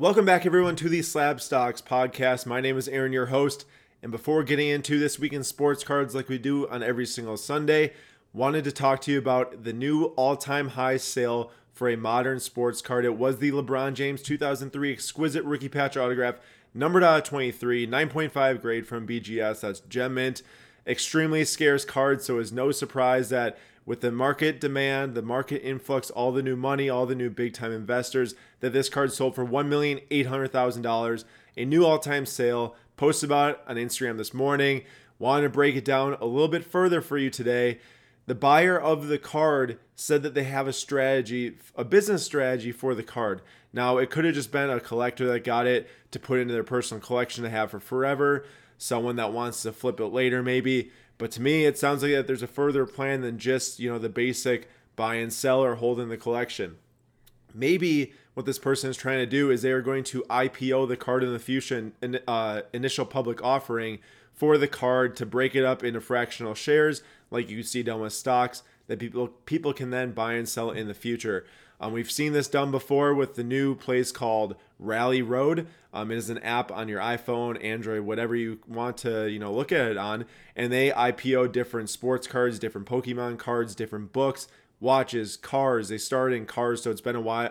Welcome back, everyone, to the Slab Stocks podcast. My name is Aaron, your host, and before getting into this weekend's sports cards like we do on every single Sunday, wanted to talk to you about the new all-time high sale for a modern sports card. It was the LeBron James 2003 Exquisite Rookie Patch Autograph, numbered out of 23, 9.5 grade from BGS. That's Gem Mint. Extremely scarce card, so it's no surprise that with the market demand, the market influx, all the new money, all the new big-time investors, that this card sold for $1,800,000, a new all-time sale. Posted about it on Instagram this morning. Wanted to break it down a little bit further for you today. The buyer of the card said that they have a strategy, a business strategy for the card. Now, it could have just been a collector that got it to put into their personal collection to have for forever, someone that wants to flip it later maybe. But to me, it sounds like that there's a further plan than just, you know, the basic buy and sell or hold in the collection. Maybe what this person is trying to do is they are going to IPO the card in the future, initial public offering for the card, to break it up into fractional shares like you see done with stocks that people can then buy and sell in the future. We've seen this done before with the new place called Rally Road. It is an app on your iPhone, Android, whatever you want to, you know, look at it on. And they IPO different sports cards, different Pokemon cards, different books, watches, cars. They started in cars, so it's been a while,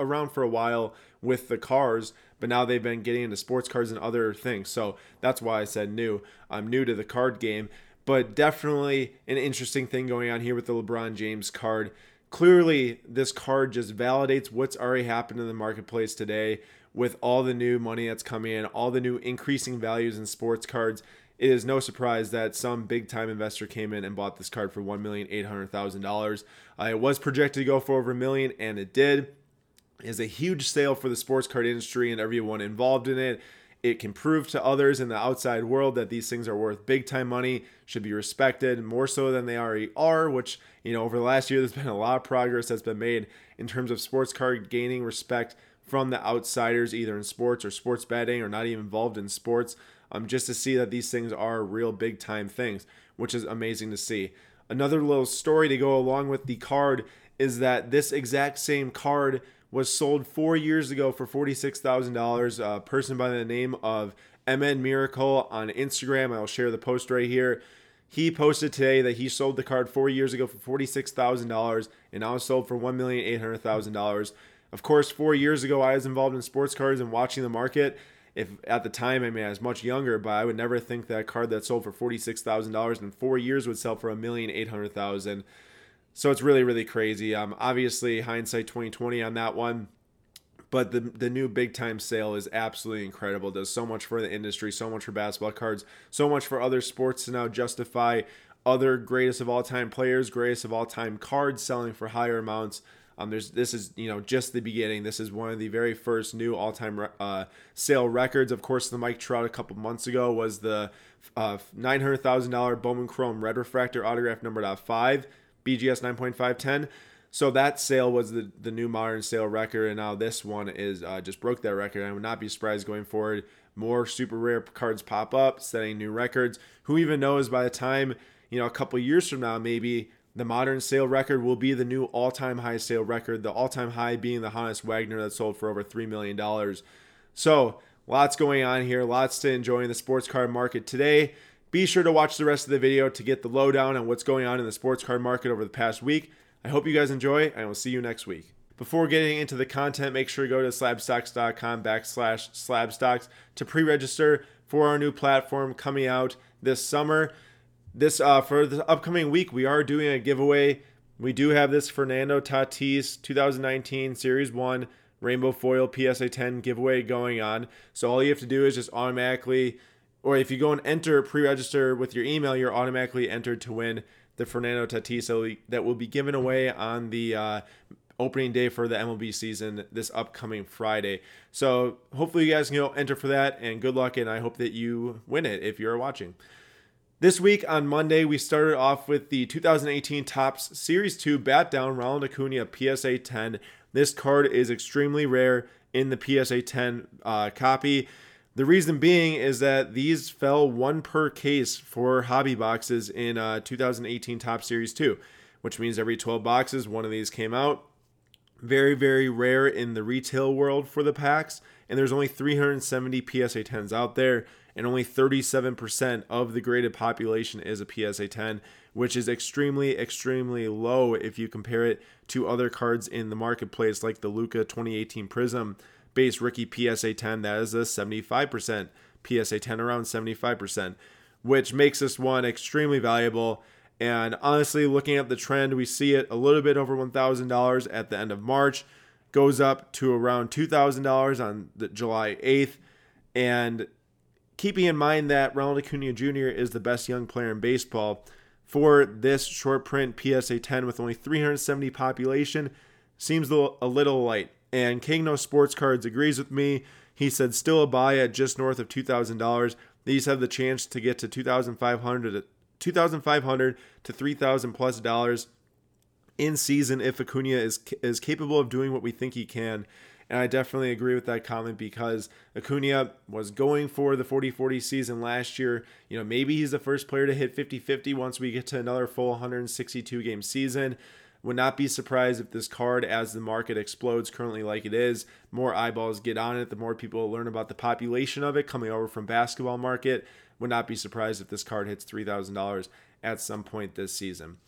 around for a while with the cars. But now they've been getting into sports cards and other things. So that's why I said new. I'm new to the card game. But definitely an interesting thing going on here with the LeBron James card. Clearly, this card just validates what's already happened in the marketplace today with all the new money that's coming in, all the new increasing values in sports cards. It is no surprise that some big-time investor came in and bought this card for $1,800,000. It was projected to go for over $1 million, and it did. It is a huge sale for the sports card industry and everyone involved in it. It can prove to others in the outside world that these things are worth big-time money, should be respected more so than they already are, which, you know, over the last year, there's been a lot of progress that's been made in terms of sports card gaining respect from the outsiders, either in sports or sports betting or not even involved in sports, just to see that these things are real big-time things, which is amazing to see. Another little story to go along with the card is that this exact same card was sold 4 years ago for $46,000. A person by the name of MN Miracle on Instagram, I'll share the post right here. He posted today that he sold the card 4 years ago for $46,000 and now it's sold for $1,800,000. Of course, 4 years ago, I was involved in sports cards and watching the market. If at the time, I mean, I was much younger, but I would never think that a card that sold for $46,000 in 4 years would sell for $1,800,000. So it's really, really crazy. Obviously, hindsight 2020 on that one. But the new big-time sale is absolutely incredible. Does so much for the industry, so much for basketball cards, so much for other sports to now justify other greatest of all-time players, greatest of all-time cards selling for higher amounts. This is, you know, just the beginning. This is one of the very first new all-time sale records. Of course, the Mike Trout a couple months ago was the $900,000 Bowman Chrome Red Refractor autograph numbered out of 5. BGS 9.510. So that sale was the new modern sale record, and now this one is just broke that record. I would not be surprised going forward. More super rare cards pop up, setting new records. Who even knows, by the time, you know, a couple years from now, maybe the modern sale record will be the new all-time high sale record, the all-time high being the Hannes Wagner that sold for over $3 million. So lots going on here, lots to enjoy in the sports card market today. Be sure to watch the rest of the video to get the lowdown on what's going on in the sports card market over the past week. I hope you guys enjoy, and we'll see you next week. Before getting into the content, make sure to go to slabstocks.com/slabstocks to pre-register for our new platform coming out this summer. For the upcoming week, we are doing a giveaway. We do have this Fernando Tatis 2019 Series 1 Rainbow Foil PSA 10 giveaway going on. So all you have to do is just automatically, or if you go and enter, pre-register with your email, you're automatically entered to win the Fernando Tatis that will be given away on the opening day for the MLB season this upcoming Friday. So hopefully you guys can go enter for that, and good luck, and I hope that you win it if you're watching. This week on Monday, we started off with the 2018 Topps Series 2 Bat Down Ronald Acuna PSA 10. This card is extremely rare in the PSA 10 copy. The reason being is that these fell one per case for hobby boxes in 2018 Top Series 2, which means every 12 boxes, one of these came out. Very, very rare in the retail world for the packs. And there's only 370 PSA 10s out there. And only 37% of the graded population is a PSA 10, which is extremely, extremely low if you compare it to other cards in the marketplace, like the Luka 2018 Prizm base rookie PSA 10. That is a 75% PSA 10, around 75%, which makes this one extremely valuable. And honestly, looking at the trend, we see it a little bit over $1,000 at the end of March, goes up to around $2,000 on July 8th. And keeping in mind that Ronald Acuna Jr. is the best young player in baseball, for this short print PSA 10 with only 370 population seems a little light. And Kingo Sports Cards agrees with me. He said still a buy at just north of $2,000. These have the chance to get to $2,500 to $3,000 plus dollars in season if Acuna is capable of doing what we think he can. And I definitely agree with that comment, because Acuna was going for the 40-40 season last year. You know, maybe he's the first player to hit 50-50 once we get to another full 162-game season. Would not be surprised if this card, as the market explodes currently like it is, more eyeballs get on it, the more people learn about the population of it coming over from basketball market. Would not be surprised if this card hits $3,000 at some point this season.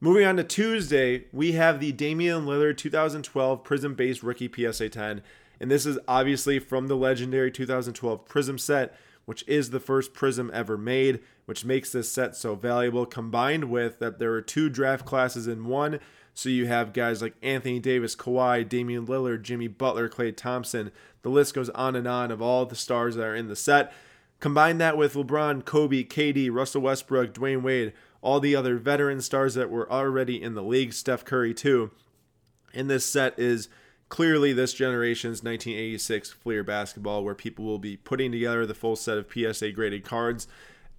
Moving on to Tuesday, we have the Damian Lillard 2012 Prizm-based rookie PSA 10. And this is obviously from the legendary 2012 Prizm set, which is the first Prizm ever made, which makes this set so valuable, combined with that there are two draft classes in one. So you have guys like Anthony Davis, Kawhi, Damian Lillard, Jimmy Butler, Klay Thompson. The list goes on and on of all the stars that are in the set. Combine that with LeBron, Kobe, KD, Russell Westbrook, Dwayne Wade, all the other veteran stars that were already in the league, Steph Curry too. And this set is clearly this generation's 1986 Fleer basketball, where people will be putting together the full set of PSA graded cards.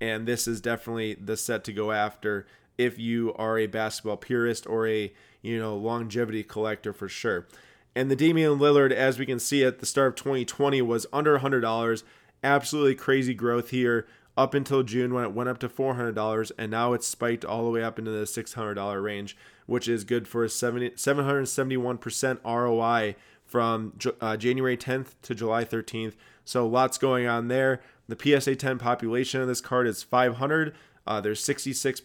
And this is definitely the set to go after if you are a basketball purist or a, you know, longevity collector for sure. And the Damian Lillard, as we can see at the start of 2020, was under $100. Absolutely crazy growth here, up until June when it went up to $400, and now it's spiked all the way up into the $600 range, which is good for a 771% ROI from January 10th to July 13th. So lots going on there. The PSA 10 population of this card is 500. There's 66%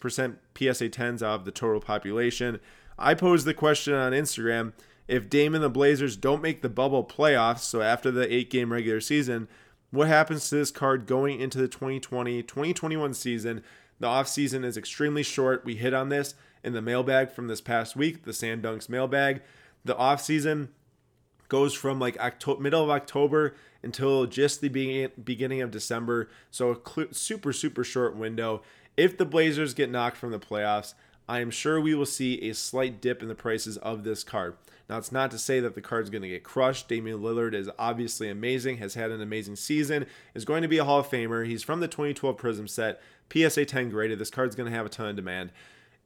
PSA 10s out of the total population. I posed the question on Instagram, if Dame and the Blazers don't make the bubble playoffs, so after the 8-game regular season, what happens to this card going into the 2020-2021 season? The offseason is extremely short. We hit on this in the mailbag from this past week, the Sand Dunks mailbag. The offseason goes from like middle of October until just the beginning of December. So a super, super short window. If the Blazers get knocked from the playoffs, I am sure we will see a slight dip in the prices of this card. Now, it's not to say that the card's going to get crushed. Damian Lillard is obviously amazing, has had an amazing season, is going to be a Hall of Famer. He's from the 2012 Prizm set, PSA 10 graded. This card's going to have a ton of demand.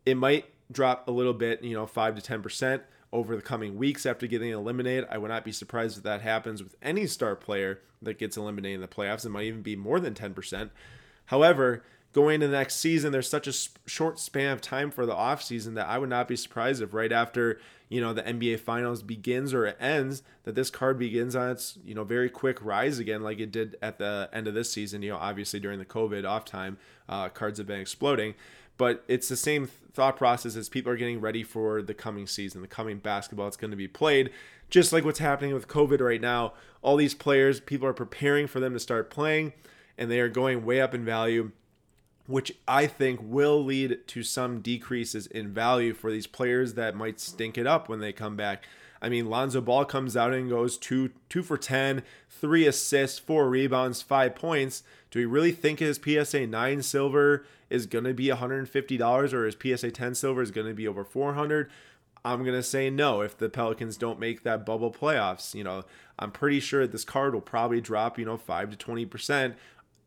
It might drop a little bit, 5 to 10% over the coming weeks after getting eliminated. I would not be surprised if that happens with any star player that gets eliminated in the playoffs. It might even be more than 10%. However, going into the next season, there's such a short span of time for the offseason that I would not be surprised if right after, the NBA Finals begins or ends, that this card begins on its, very quick rise again, like it did at the end of this season. Obviously during the COVID off time, cards have been exploding. But it's the same thought process as people are getting ready for the coming season, the coming basketball that's going to be played. Just like what's happening with COVID right now, all these players, people are preparing for them to start playing, and they are going way up in value, which I think will lead to some decreases in value for these players that might stink it up when they come back. I mean, Lonzo Ball comes out and goes 2 for 10, 3 assists, 4 rebounds, 5 points. Do we really think his PSA 9 silver is going to be $150 or his PSA 10 silver is going to be over $400? I'm going to say no if the Pelicans don't make that bubble playoffs. I'm pretty sure this card will probably drop, 5 to 20%.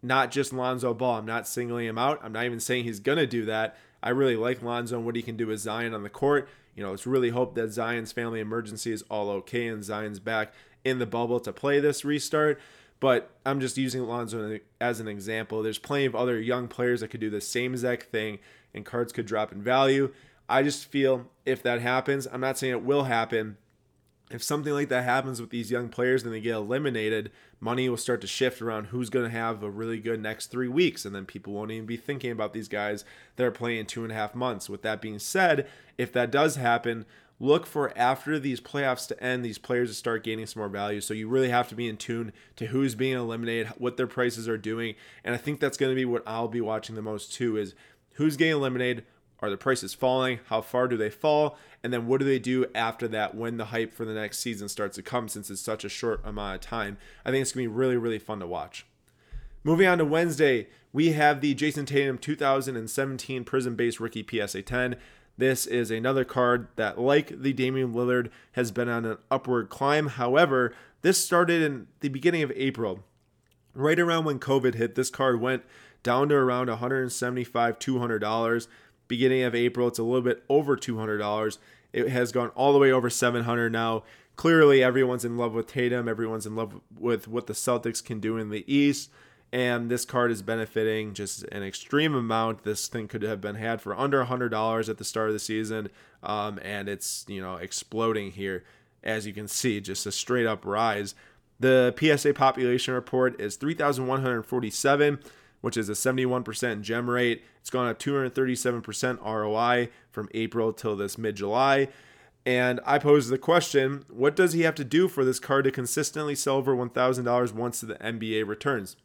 Not just Lonzo Ball. I'm not singling him out. I'm not even saying he's going to do that. I really like Lonzo and what he can do with Zion on the court. Let's really hope that Zion's family emergency is all okay and Zion's back in the bubble to play this restart. But I'm just using Lonzo as an example. There's plenty of other young players that could do the same exact thing, and cards could drop in value. I just feel if that happens, I'm not saying it will happen, if something like that happens with these young players and they get eliminated, money will start to shift around who's going to have a really good next 3 weeks. And then people won't even be thinking about these guys that are playing 2.5 months. With that being said, if that does happen, look for after these playoffs to end, these players to start gaining some more value. So you really have to be in tune to who's being eliminated, what their prices are doing. And I think that's going to be what I'll be watching the most too, is who's getting eliminated. Are the prices falling? How far do they fall? And then what do they do after that when the hype for the next season starts to come, since it's such a short amount of time? I think it's going to be really, really fun to watch. Moving on to Wednesday, we have the Jason Tatum 2017 Prizm-based rookie PSA 10. This is another card that, like the Damian Lillard, has been on an upward climb. However, this started in the beginning of April. Right around when COVID hit, this card went down to around $175, $200. Beginning of April, it's a little bit over $200. It has gone all the way over $700 now. Clearly, everyone's in love with Tatum. Everyone's in love with what the Celtics can do in the East. And this card is benefiting just an extreme amount. This thing could have been had for under $100 at the start of the season. And it's, you know, exploding here. As you can see, just a straight up rise. The PSA population report is 3,147. Which is a 71% gem rate. It's gone up 237% ROI from April till this mid-July. And I posed the question, what does he have to do for this card to consistently sell over $1,000 once the NBA returns?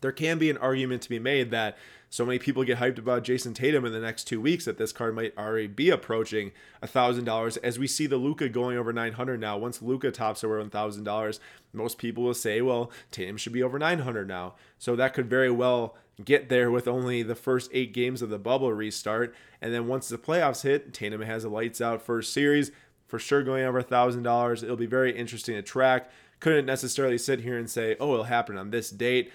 There can be an argument to be made that so many people get hyped about Jason Tatum in the next 2 weeks that this card might already be approaching $1,000. As we see the Luka going over $900 now, once Luka tops over $1,000, most people will say, well, Tatum should be over $900 now. So that could very well get there with only the first 8 games of the bubble restart. And then once the playoffs hit, Tatum has a lights out first series, for sure going over $1,000. It'll be very interesting to track. Couldn't necessarily sit here and say, oh, it'll happen on this date.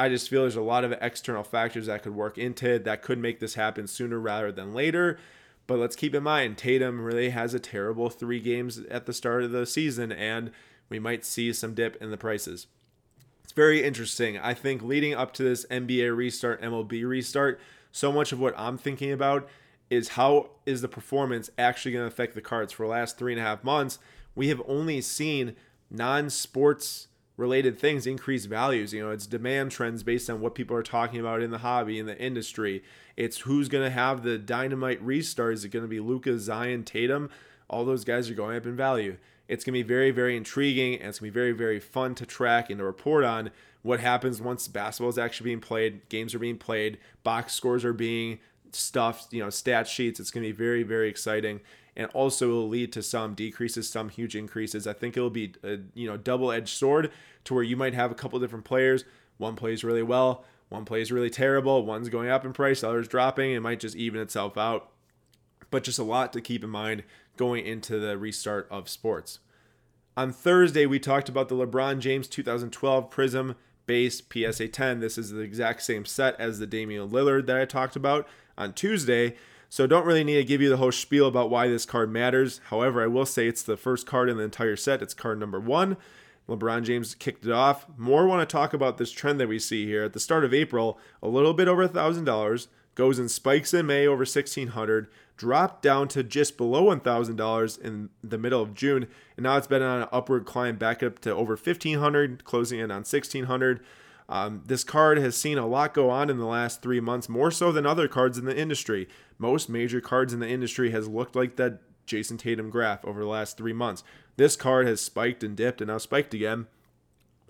I just feel there's a lot of external factors that could work into it that could make this happen sooner rather than later. But let's keep in mind, Tatum really has a terrible 3 games at the start of the season, and we might see some dip in the prices. It's very interesting. I think leading up to this NBA restart, MLB restart, so much of what I'm thinking about is how is the performance actually going to affect the cards. For the last 3.5 months, we have only seen non-sports related things increase values. You know, it's demand trends based on what people are talking about in the hobby, in the industry. It's who's going to have the dynamite restart. Is it going to be Luka, Zion, Tatum? All those guys are going up in value. It's going to be very, very intriguing, and it's going to be very, very fun to track and to report on what happens once basketball is actually being played, games are being played, box scores are being stuffed, you know, stat sheets. It's going to be very, very exciting. And also it'll lead to some decreases, some huge increases. I think it'll be a, you know, double-edged sword to where you might have a couple different players. One plays really well, one plays really terrible, one's going up in price, others dropping. It might just even itself out. But just a lot to keep in mind going into the restart of sports. On Thursday, we talked about the LeBron James 2012 Prizm-based PSA 10. This is the exact same set as the Damian Lillard that I talked about on Tuesday. So don't really need to give you the whole spiel about why this card matters. However, I will say it's the first card in the entire set. It's card number 1. LeBron James kicked it off. More want to talk about this trend that we see here. At the start of April, a little bit over $1,000, goes and spikes in May over $1,600, dropped down to just below $1,000 in the middle of June, and now it's been on an upward climb back up to over $1,500, closing in on $1,600. This card has seen a lot go on in the last 3 months, more so than other cards in the industry. Most major cards in the industry has looked like that Jason Tatum graph over the last 3 months. This card has spiked and dipped and now spiked again.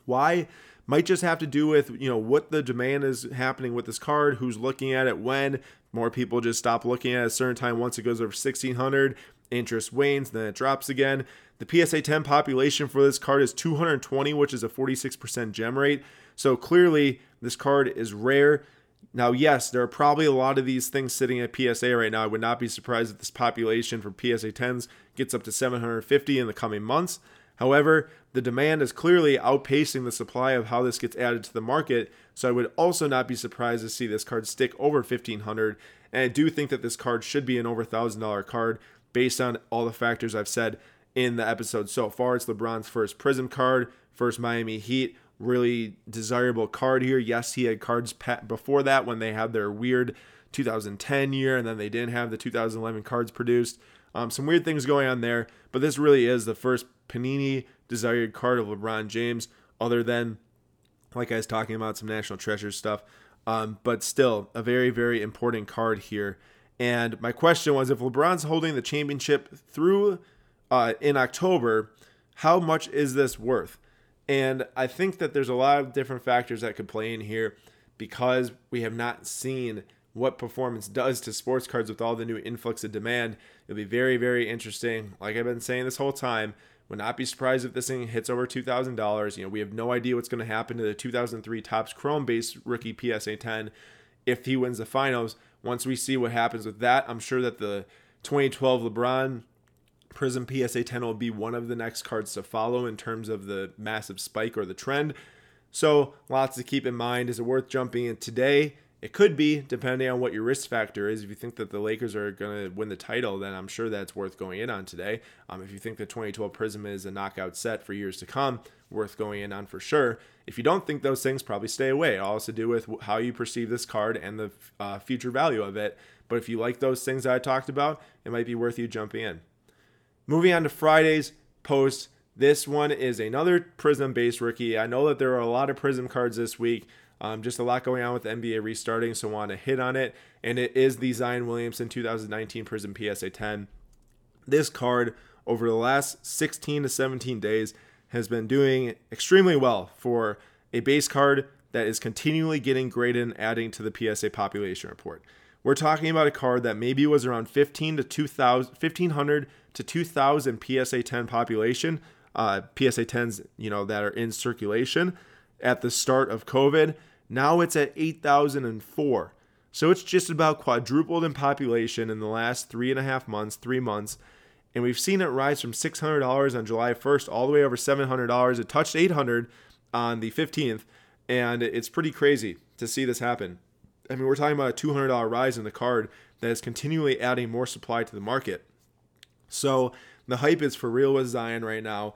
Why? Might just have to do with, you know, what the demand is happening with this card, who's looking at it when. More people just stop looking at it at a certain time once it goes over $1,600. Interest wanes, then it drops again. The PSA 10 population for this card is 220, which is a 46% gem rate. So clearly, this card is rare. Now, yes, there are probably a lot of these things sitting at PSA right now. I would not be surprised if this population for PSA 10s gets up to 750 in the coming months. However, the demand is clearly outpacing the supply of how this gets added to the market. So I would also not be surprised to see this card stick over $1,500. And I do think that this card should be an over $1,000 card based on all the factors I've said in the episode so far. It's LeBron's first Prizm card, first Miami Heat. Really desirable card here. Yes, he had cards before that when they had their weird 2010 year, and then they didn't have the 2011 cards produced. Some weird things going on there, but this really is the first Panini desired card of LeBron James, other than, like I was talking about, some National Treasure stuff. But still, a very, very important card here. And my question was, if LeBron's holding the championship through in October, how much is this worth? And I think that there's a lot of different factors that could play in here, because we have not seen what performance does to sports cards with all the new influx of demand. It'll be very, very interesting. Like I've been saying this whole time, would not be surprised if this thing hits over $2,000. You know, we have no idea what's going to happen to the 2003 Topps Chrome-based rookie PSA 10 if he wins the finals. Once we see what happens with that, I'm sure that the 2012 LeBron Prizm PSA 10 will be one of the next cards to follow in terms of the massive spike or the trend. So lots to keep in mind. Is it worth jumping in today? It could be, depending on what your risk factor is. If you think that the Lakers are going to win the title, then I'm sure that's worth going in on today. If you think the 2012 Prizm is a knockout set for years to come, worth going in on for sure. If you don't think those things, probably stay away. It all has to do with how you perceive this card and the future value of it. But if you like those things that I talked about, it might be worth you jumping in. Moving on to Friday's post. This one is another Prizm-based rookie. I know that there are a lot of Prizm cards this week. Just a lot going on with the NBA restarting, so I want to hit on it. And it is the Zion Williamson 2019 Prizm PSA 10. This card, over the last 16 to 17 days, has been doing extremely well for a base card that is continually getting graded and adding to the PSA population report. We're talking about a card that maybe was around 1,500 to 2,000 PSA 10 population, PSA 10s, you know, that are in circulation at the start of COVID. Now it's at 8,004. So it's just about quadrupled in population in the last 3 months. And we've seen it rise from $600 on July 1st all the way over $700. It touched $800 on the 15th. And it's pretty crazy to see this happen. I mean, we're talking about a $200 rise in the card that is continually adding more supply to the market. So the hype is for real with Zion right now.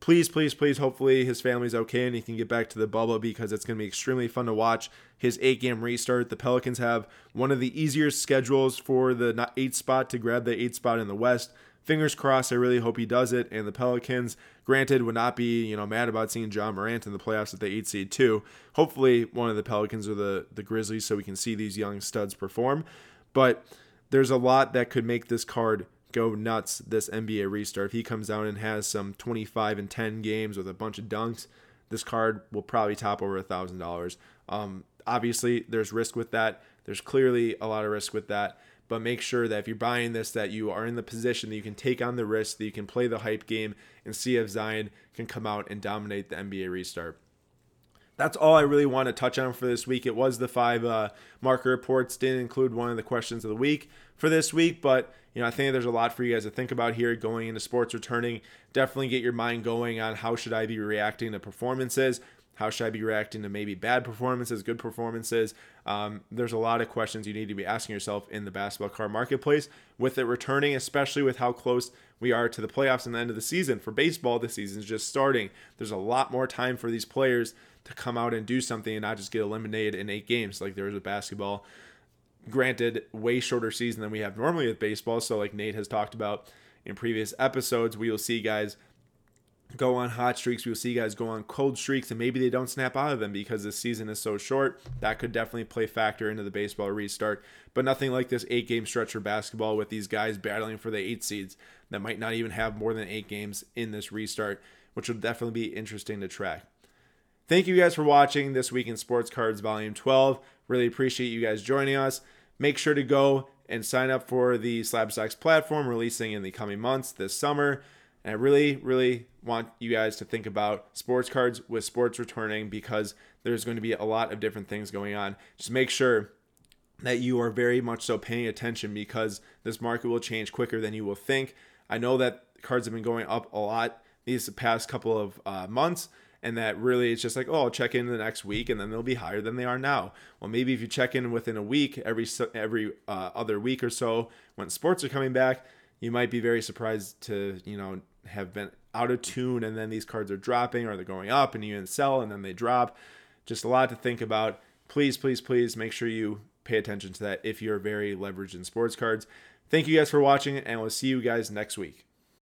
Please, please, please, hopefully his family's okay and he can get back to the bubble, because it's going to be extremely fun to watch his 8-game restart. The Pelicans have one of the easier schedules for the 8th spot, to grab the 8th spot in the West. Fingers crossed, I really hope he does it. And the Pelicans, granted, would not be, you know, mad about seeing John Morant in the playoffs at the 8th seed too. Hopefully one of the Pelicans or the Grizzlies, so we can see these young studs perform. But there's a lot that could make this card go nuts this NBA restart. If he comes out and has some 25 and 10 games with a bunch of dunks, this card will probably top over $1,000. Obviously, there's risk with that. There's clearly a lot of risk with that. But make sure that if you're buying this, that you are in the position that you can take on the risk, that you can play the hype game and see if Zion can come out and dominate the NBA restart. That's all I really want to touch on for this week. It was the 5 market reports. Didn't include one of the questions of the week for this week, but you know, I think there's a lot for you guys to think about here going into sports returning. Definitely get your mind going on, how should I be reacting to performances? How should I be reacting to maybe bad performances, good performances? There's a lot of questions you need to be asking yourself in the basketball card marketplace with it returning, especially with how close we are to the playoffs and the end of the season. For baseball, the season's just starting. There's a lot more time for these players to come out and do something and not just get eliminated in 8 games like there was with basketball. Granted, way shorter season than we have normally with baseball. So like Nate has talked about in previous episodes, we will see guys go on hot streaks. We'll see guys go on cold streaks, and maybe they don't snap out of them because the season is so short. That could definitely play factor into the baseball restart, but nothing like this 8-game stretch for basketball with these guys battling for the 8 seeds that might not even have more than 8 games in this restart, which will definitely be interesting to track. Thank you guys for watching This Week in Sports Cards Volume 12. Really appreciate you guys joining us. Make sure to go and sign up for the Slab Stocks platform, releasing in the coming months this summer. And I really, really want you guys to think about sports cards with sports returning, because there's going to be a lot of different things going on. Just make sure that you are very much so paying attention, because this market will change quicker than you will think. I know that cards have been going up a lot these past couple of months, and that really it's just like, oh, I'll check in the next week and then they'll be higher than they are now. Well, maybe if you check in within a week, every other week or so, when sports are coming back, you might be very surprised to, you know, have been out of tune, and then these cards are dropping or they're going up and you can sell and then they drop. Just a lot to think about. Please, please, please make sure you pay attention to that if you're very leveraged in sports cards. Thank you guys for watching, and we'll see you guys next week.